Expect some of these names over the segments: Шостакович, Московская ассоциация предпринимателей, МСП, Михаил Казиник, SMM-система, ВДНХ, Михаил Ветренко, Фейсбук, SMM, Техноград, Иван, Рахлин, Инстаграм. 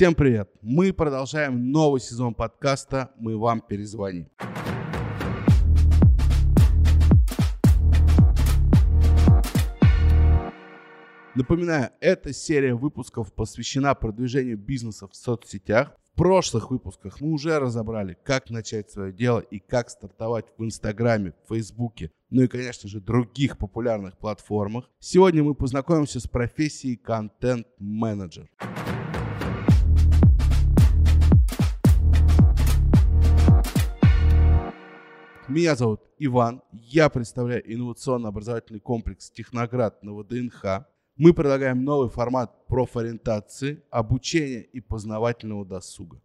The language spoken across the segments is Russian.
Всем привет! Мы продолжаем новый сезон подкаста «Мы вам перезвоним». Напоминаю, эта серия выпусков посвящена продвижению бизнеса в соцсетях. В прошлых выпусках мы уже разобрали, как начать свое дело и как стартовать в Инстаграме, Фейсбуке, ну и, конечно же, других популярных платформах. Сегодня мы познакомимся с профессией контент-менеджер. Меня зовут Иван, я представляю инновационно-образовательный комплекс «Техноград» на ВДНХ. Мы предлагаем новый формат профориентации, обучения и познавательного досуга.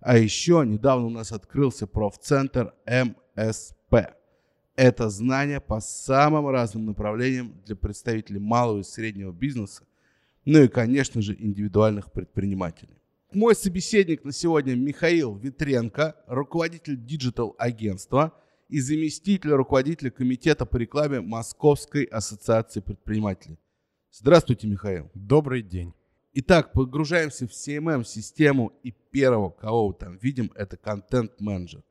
А еще недавно у нас открылся профцентр МСП. Это знания по самым разным направлениям для представителей малого и среднего бизнеса, ну и, конечно же, индивидуальных предпринимателей. Мой собеседник на сегодня Михаил Ветренко, руководитель диджитал-агентства и заместитель руководителя комитета по рекламе Московской ассоциации предпринимателей. Здравствуйте, Михаил. Добрый день. Итак, погружаемся в CMM-систему, и первого, кого мы там видим, это контент-менеджер.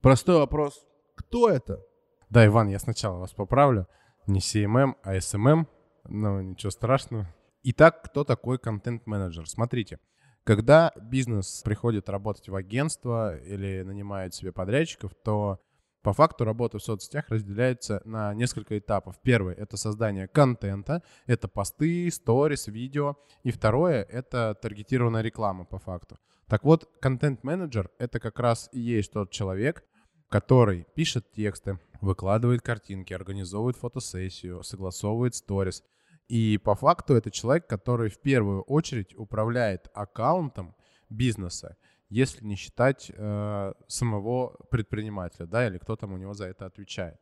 Простой вопрос. Кто это? Да, Иван, я сначала вас поправлю. Не CMM, а SMM. Но ничего страшного. Итак, кто такой контент-менеджер? Смотрите. Когда бизнес приходит работать в агентство или нанимает себе подрядчиков, то по факту работа в соцсетях разделяется на несколько этапов. Первый — это создание контента, это посты, сторис, видео. И второе — это таргетированная реклама по факту. Так вот, контент-менеджер — это как раз и есть тот человек, который пишет тексты, выкладывает картинки, организовывает фотосессию, согласовывает сторис. И по факту это человек, который в первую очередь управляет аккаунтом бизнеса, если не считать самого предпринимателя, да, или кто там у него за это отвечает.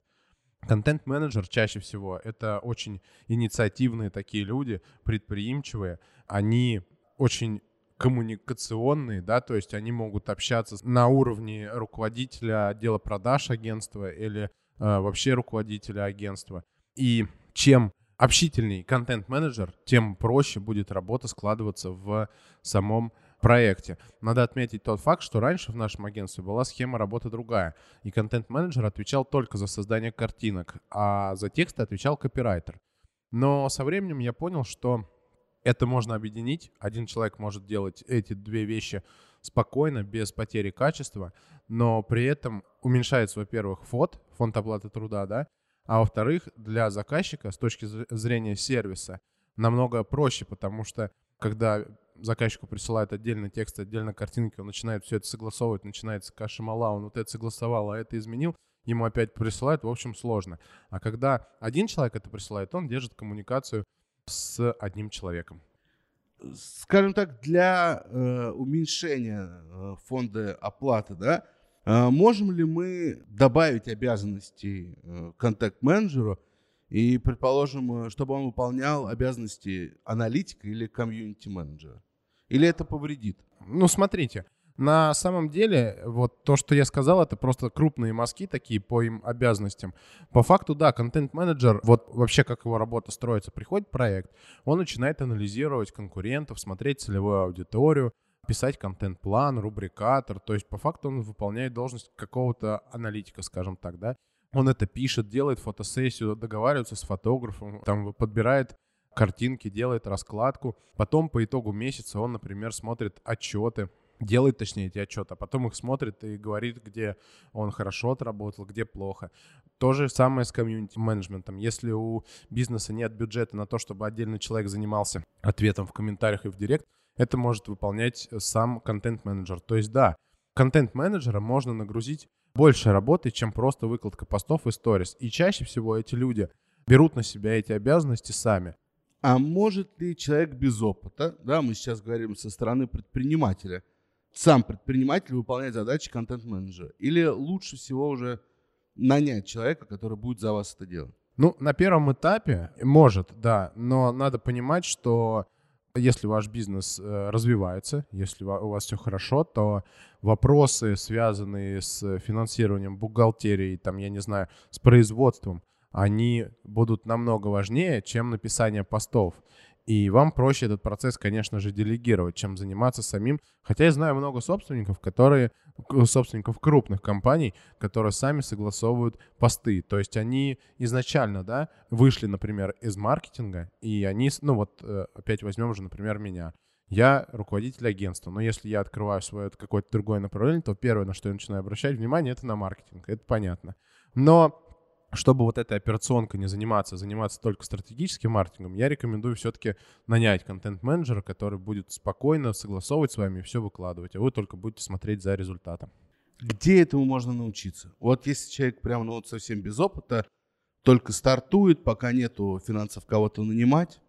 Контент-менеджер чаще всего — это очень инициативные такие люди, предприимчивые, они очень коммуникационные, да, то есть они могут общаться на уровне руководителя отдела продаж агентства или вообще руководителя агентства. И чем общительней контент-менеджер, тем проще будет работа складываться в самом проекте. Надо отметить тот факт, что раньше в нашем агентстве была схема работы другая, и контент-менеджер отвечал только за создание картинок, а за тексты отвечал копирайтер. Но со временем я понял, что это можно объединить. Один человек может делать эти две вещи спокойно, без потери качества, но при этом уменьшается, во-первых, фонд оплаты труда, да, а во-вторых, для заказчика с точки зрения сервиса намного проще, потому что когда заказчику присылают отдельный текст, отдельно картинки, он начинает все это согласовывать, начинается каша-мала, он вот это согласовал, а это изменил, ему опять присылают, в общем, сложно. А когда один человек это присылает, он держит коммуникацию с одним человеком. Скажем так, для уменьшения фонда оплаты, да, можем ли мы добавить обязанности контент-менеджеру и, предположим, чтобы он выполнял обязанности аналитика или комьюнити-менеджера? Или это повредит? Ну, смотрите, на самом деле, вот то, что я сказал, это просто крупные мазки такие по им обязанностям. По факту, да, контент-менеджер, вот вообще как его работа строится, приходит проект, он начинает анализировать конкурентов, смотреть целевую аудиторию, писать контент-план, рубрикатор. То есть, по факту, он выполняет должность какого-то аналитика, скажем так, да. Он это пишет, делает фотосессию, договаривается с фотографом, там подбирает картинки, делает раскладку. Потом по итогу месяца он, например, смотрит отчеты, делает, точнее, эти отчеты, а потом их смотрит и говорит, где он хорошо отработал, где плохо. То же самое с комьюнити-менеджментом. Если у бизнеса нет бюджета на то, чтобы отдельный человек занимался ответом в комментариях и в директ, это может выполнять сам контент-менеджер. То есть, да, контент-менеджера можно нагрузить больше работы, чем просто выкладка постов и сторис. И чаще всего эти люди берут на себя эти обязанности сами. А может ли человек без опыта, да, мы сейчас говорим со стороны предпринимателя, сам предприниматель выполняет задачи контент-менеджера? Или лучше всего уже нанять человека, который будет за вас это делать? Ну, на первом этапе может, да, но надо понимать, что если ваш бизнес развивается, если у вас все хорошо, то вопросы, связанные с финансированием, бухгалтерией, там, я не знаю, с производством, они будут намного важнее, чем написание постов. И вам проще этот процесс, конечно же, делегировать, чем заниматься самим. Хотя я знаю много собственников, собственников крупных компаний, которые сами согласовывают посты. То есть они изначально, да, вышли, например, из маркетинга, и они, ну вот опять возьмем уже, например, меня. Я руководитель агентства, но если я открываю свое какое-то другое направление, то первое, на что я начинаю обращать внимание, это на маркетинг, это понятно. Но чтобы вот этой операционкой не заниматься только стратегическим маркетингом, я рекомендую все-таки нанять контент-менеджера, который будет спокойно согласовывать с вами и все выкладывать, а вы только будете смотреть за результатом. Где этому можно научиться? Вот если человек прям вот совсем без опыта, только стартует, пока нету финансов кого-то нанимать?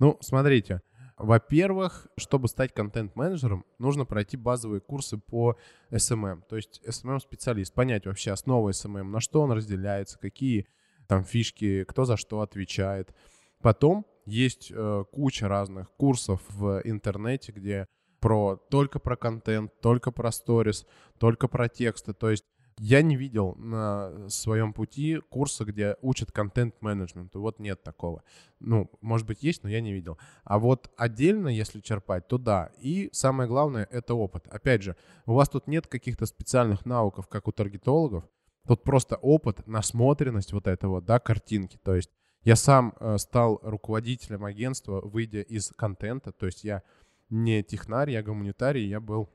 Ну, смотрите. Во-первых, чтобы стать контент-менеджером, нужно пройти базовые курсы по SMM, то есть SMM-специалист, понять вообще основы SMM, на что он разделяется, какие там фишки, кто за что отвечает. Потом есть куча разных курсов в интернете, где только про контент, только про сторис, только про тексты, то есть я не видел на своем пути курса, где учат контент-менеджменту. Вот нет такого. Ну, может быть, есть, но я не видел. А вот отдельно, если черпать, то да. И самое главное — это опыт. Опять же, у вас тут нет каких-то специальных навыков, как у таргетологов. Тут просто опыт, насмотренность вот этого, да, картинки. То есть я сам стал руководителем агентства, выйдя из контента. То есть я не технарь, я гуманитарий, я был...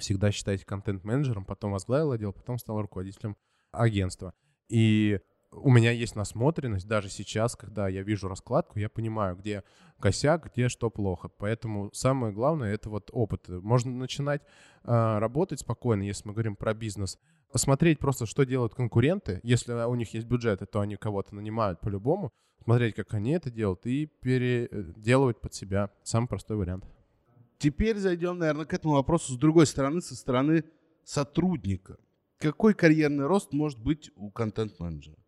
всегда считайте контент-менеджером, потом возглавил отдел, потом стал руководителем агентства. И у меня есть насмотренность даже сейчас, когда я вижу раскладку, я понимаю, где косяк, где что плохо. Поэтому самое главное — это вот опыт. Можно начинать работать спокойно, если мы говорим про бизнес, смотреть просто, что делают конкуренты. Если у них есть бюджеты, то они кого-то нанимают по-любому, смотреть, как они это делают, и переделывать под себя. Самый простой вариант. Теперь зайдем, наверное, к этому вопросу с другой стороны, со стороны сотрудника. Какой карьерный рост может быть у контент-менеджера?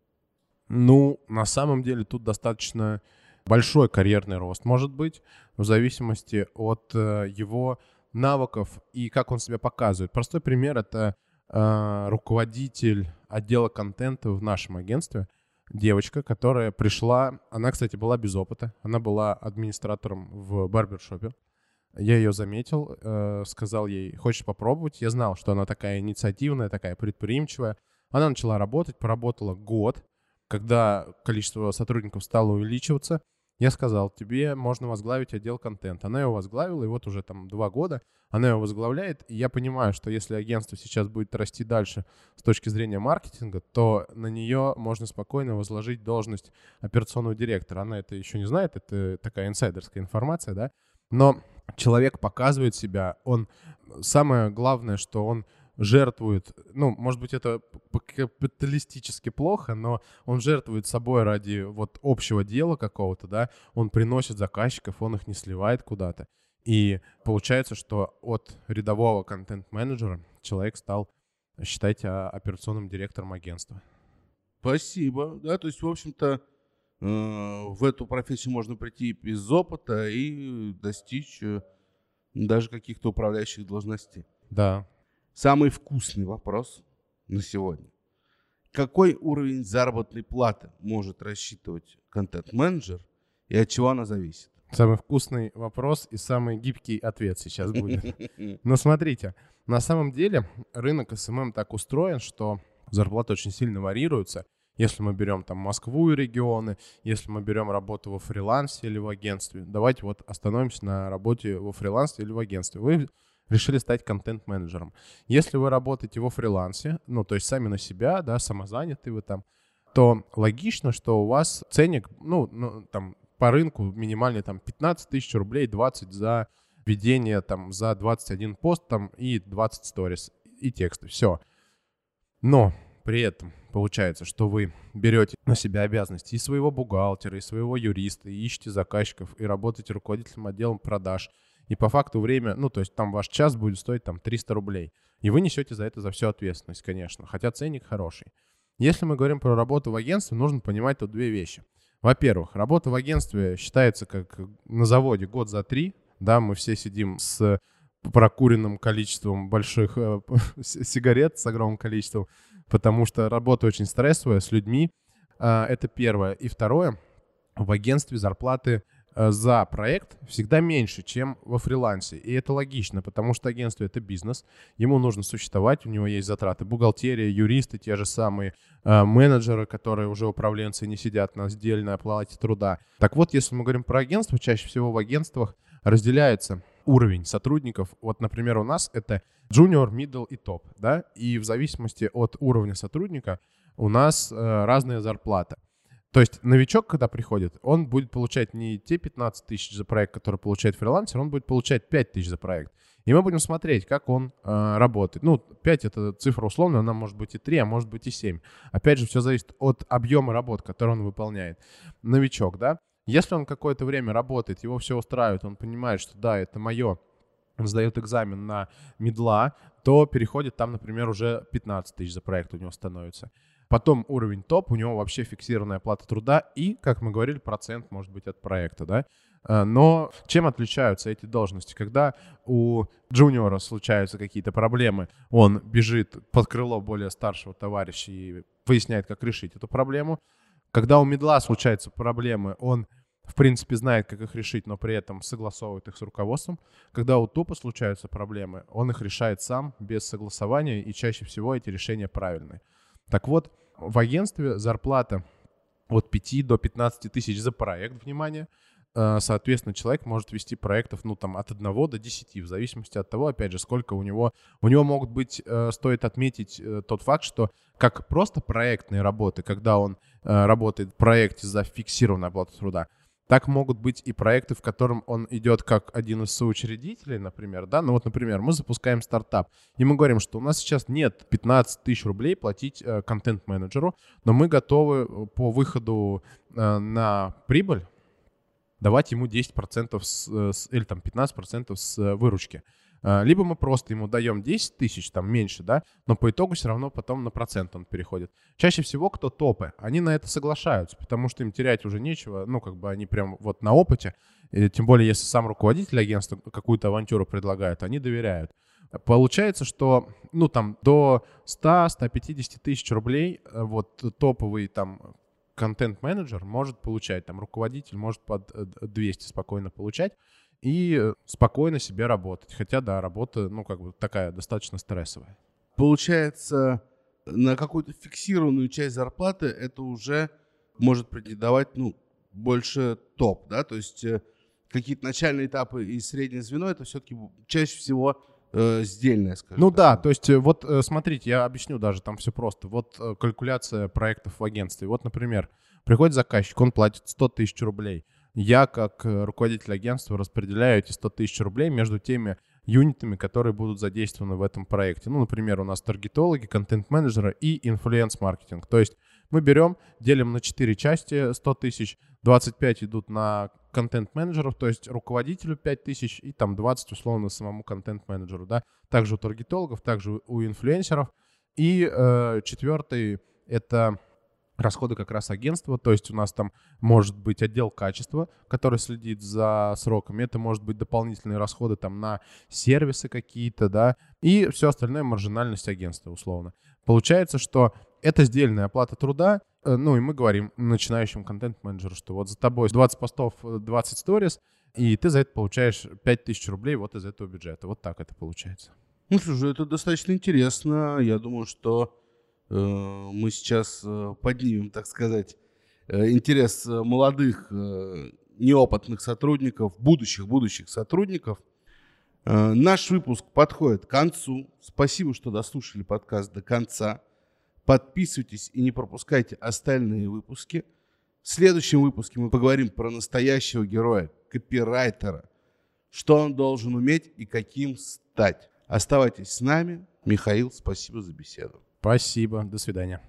Ну, на самом деле тут достаточно большой карьерный рост может быть, в зависимости от его навыков и как он себя показывает. Простой пример — это руководитель отдела контента в нашем агентстве. Девочка, которая пришла, она, кстати, была без опыта, она была администратором в барбершопе. Я ее заметил, сказал ей: хочешь попробовать? Я знал, что она такая инициативная, такая предприимчивая. Она начала работать, поработала год. Когда количество сотрудников стало увеличиваться, я сказал: тебе можно возглавить отдел контента. Она его возглавила, и вот уже там 2 года она его возглавляет. И я понимаю, что если агентство сейчас будет расти дальше с точки зрения маркетинга, то на нее можно спокойно возложить должность операционного директора. Она это еще не знает, это такая инсайдерская информация, да? Но человек показывает себя, он, самое главное, что он жертвует, ну, может быть, это капиталистически плохо, но он жертвует собой ради вот общего дела какого-то, да, он приносит заказчиков, он их не сливает куда-то. И получается, что от рядового контент-менеджера человек стал, считайте, операционным директором агентства. Спасибо. Да, то есть, в общем-то, в эту профессию можно прийти без опыта и достичь даже каких-то управляющих должностей. Да. Самый вкусный вопрос на сегодня. Какой уровень заработной платы может рассчитывать контент-менеджер и от чего она зависит? Самый вкусный вопрос и самый гибкий ответ сейчас будет. Но смотрите, на самом деле рынок SMM так устроен, что зарплаты очень сильно варьируются. Если мы берем там Москву и регионы, если мы берем работу во фрилансе или в агентстве. Давайте вот остановимся на работе во фрилансе или в агентстве. Вы решили стать контент-менеджером. Если вы работаете во фрилансе, ну то есть сами на себя, да, самозанятый вы там, то логично, что у вас ценник, ну там по рынку минимальный там 15 тысяч рублей, 20 за ведение, там за 21 пост там, и 20 сторис и тексты. Все. Но при этом получается, что вы берете на себя обязанности и своего бухгалтера, и своего юриста, и ищете заказчиков, и работаете руководителем отдела продаж. И по факту время, ну то есть там ваш час будет стоить там 300 рублей. И вы несете за всю ответственность, конечно, хотя ценник хороший. Если мы говорим про работу в агентстве, нужно понимать тут две вещи. Во-первых, работа в агентстве считается как на заводе год за 3. Да, мы все сидим с прокуренным количеством больших сигарет, с огромным количеством, потому что работа очень стрессовая, с людьми. Это первое. И второе, в агентстве зарплаты за проект всегда меньше, чем во фрилансе. И это логично, потому что агентство — это бизнес, ему нужно существовать, у него есть затраты. Бухгалтерия, юристы, те же самые менеджеры, которые уже управленцы, не сидят на сдельной оплате труда. Так вот, если мы говорим про агентство, чаще всего в агентствах разделяется уровень сотрудников. Вот, например, у нас это junior, middle и top, да? И в зависимости от уровня сотрудника у нас разная зарплата. То есть новичок, когда приходит, он будет получать не те 15 тысяч за проект, который получает фрилансер, он будет получать 5 тысяч за проект. И мы будем смотреть, как он работает. Ну, 5 — это цифра условная, она может быть и 3, а может быть и 7. Опять же, все зависит от объема работ, которые он выполняет. Новичок, да? Если он какое-то время работает, его все устраивает, он понимает, что да, это мое, он сдает экзамен на мидла, то переходит там, например, уже 15 тысяч за проект у него становится. Потом уровень топ, у него вообще фиксированная оплата труда и, как мы говорили, процент может быть от проекта, да? Но чем отличаются эти должности? Когда у джуниора случаются какие-то проблемы, он бежит под крыло более старшего товарища и выясняет, как решить эту проблему. Когда у мидла случаются проблемы, он, в принципе, знает, как их решить, но при этом согласовывает их с руководством. Когда у топа случаются проблемы, он их решает сам, без согласования, и чаще всего эти решения правильные. Так вот, в агентстве зарплата от 5 до 15 тысяч за проект, внимание. Соответственно, человек может вести проектов, ну, там, от 1 до 10, в зависимости от того, опять же, сколько у него. У него могут быть, стоит отметить тот факт, что как просто проектные работы, когда он работает в проекте за фиксированную оплату труда, так могут быть и проекты, в котором он идет как один из соучредителей, например, да, ну вот, например, мы запускаем стартап, и мы говорим, что у нас сейчас нет 15 тысяч рублей платить контент-менеджеру, но мы готовы по выходу на прибыль давать ему 10% или там 15% с выручки. Либо мы просто ему даем 10 тысяч, там меньше, да, но по итогу все равно потом на процент он переходит. Чаще всего кто топы, они на это соглашаются, потому что им терять уже нечего, ну, как бы они прям вот на опыте, и тем более если сам руководитель агентства какую-то авантюру предлагает, они доверяют. Получается, что, ну, там до 100-150 тысяч рублей вот топовый там контент-менеджер может получать, там руководитель может под 200 спокойно получать, и спокойно себе работать. Хотя, да, работа, ну, как бы такая достаточно стрессовая. Получается, на какую-то фиксированную часть зарплаты это уже может претендовать, ну, больше топ, да? То есть какие-то начальные этапы и среднее звено — это все-таки чаще всего сдельное, скажем так. Ну да, то есть вот смотрите, я объясню даже, там все просто. Вот калькуляция проектов в агентстве. Вот, например, приходит заказчик, он платит 100 тысяч рублей. Я, как руководитель агентства, распределяю эти 100 тысяч рублей между теми юнитами, которые будут задействованы в этом проекте. Ну, например, у нас таргетологи, контент-менеджеры и инфлюенс-маркетинг. То есть мы берем, делим на 4 части 100 тысяч, 25 идут на контент-менеджеров, то есть руководителю 5 тысяч и там 20 условно самому контент-менеджеру. Да? Также у таргетологов, также у инфлюенсеров. И четвертый — это расходы как раз агентства, то есть у нас там может быть отдел качества, который следит за сроками, это может быть дополнительные расходы там на сервисы какие-то, да, и все остальное маржинальность агентства условно. Получается, что это сдельная оплата труда, ну и мы говорим начинающему контент-менеджеру, что вот за тобой 20 постов, 20 сторис, и ты за это получаешь 5000 рублей вот из этого бюджета, вот так это получается. Ну, слушай, это достаточно интересно, я думаю, что мы сейчас поднимем, так сказать, интерес молодых, неопытных сотрудников, будущих сотрудников. Наш выпуск подходит к концу. Спасибо, что дослушали подкаст до конца. Подписывайтесь и не пропускайте остальные выпуски. В следующем выпуске мы поговорим про настоящего героя, копирайтера, что он должен уметь и каким стать. Оставайтесь с нами. Михаил, спасибо за беседу. Спасибо. До свидания.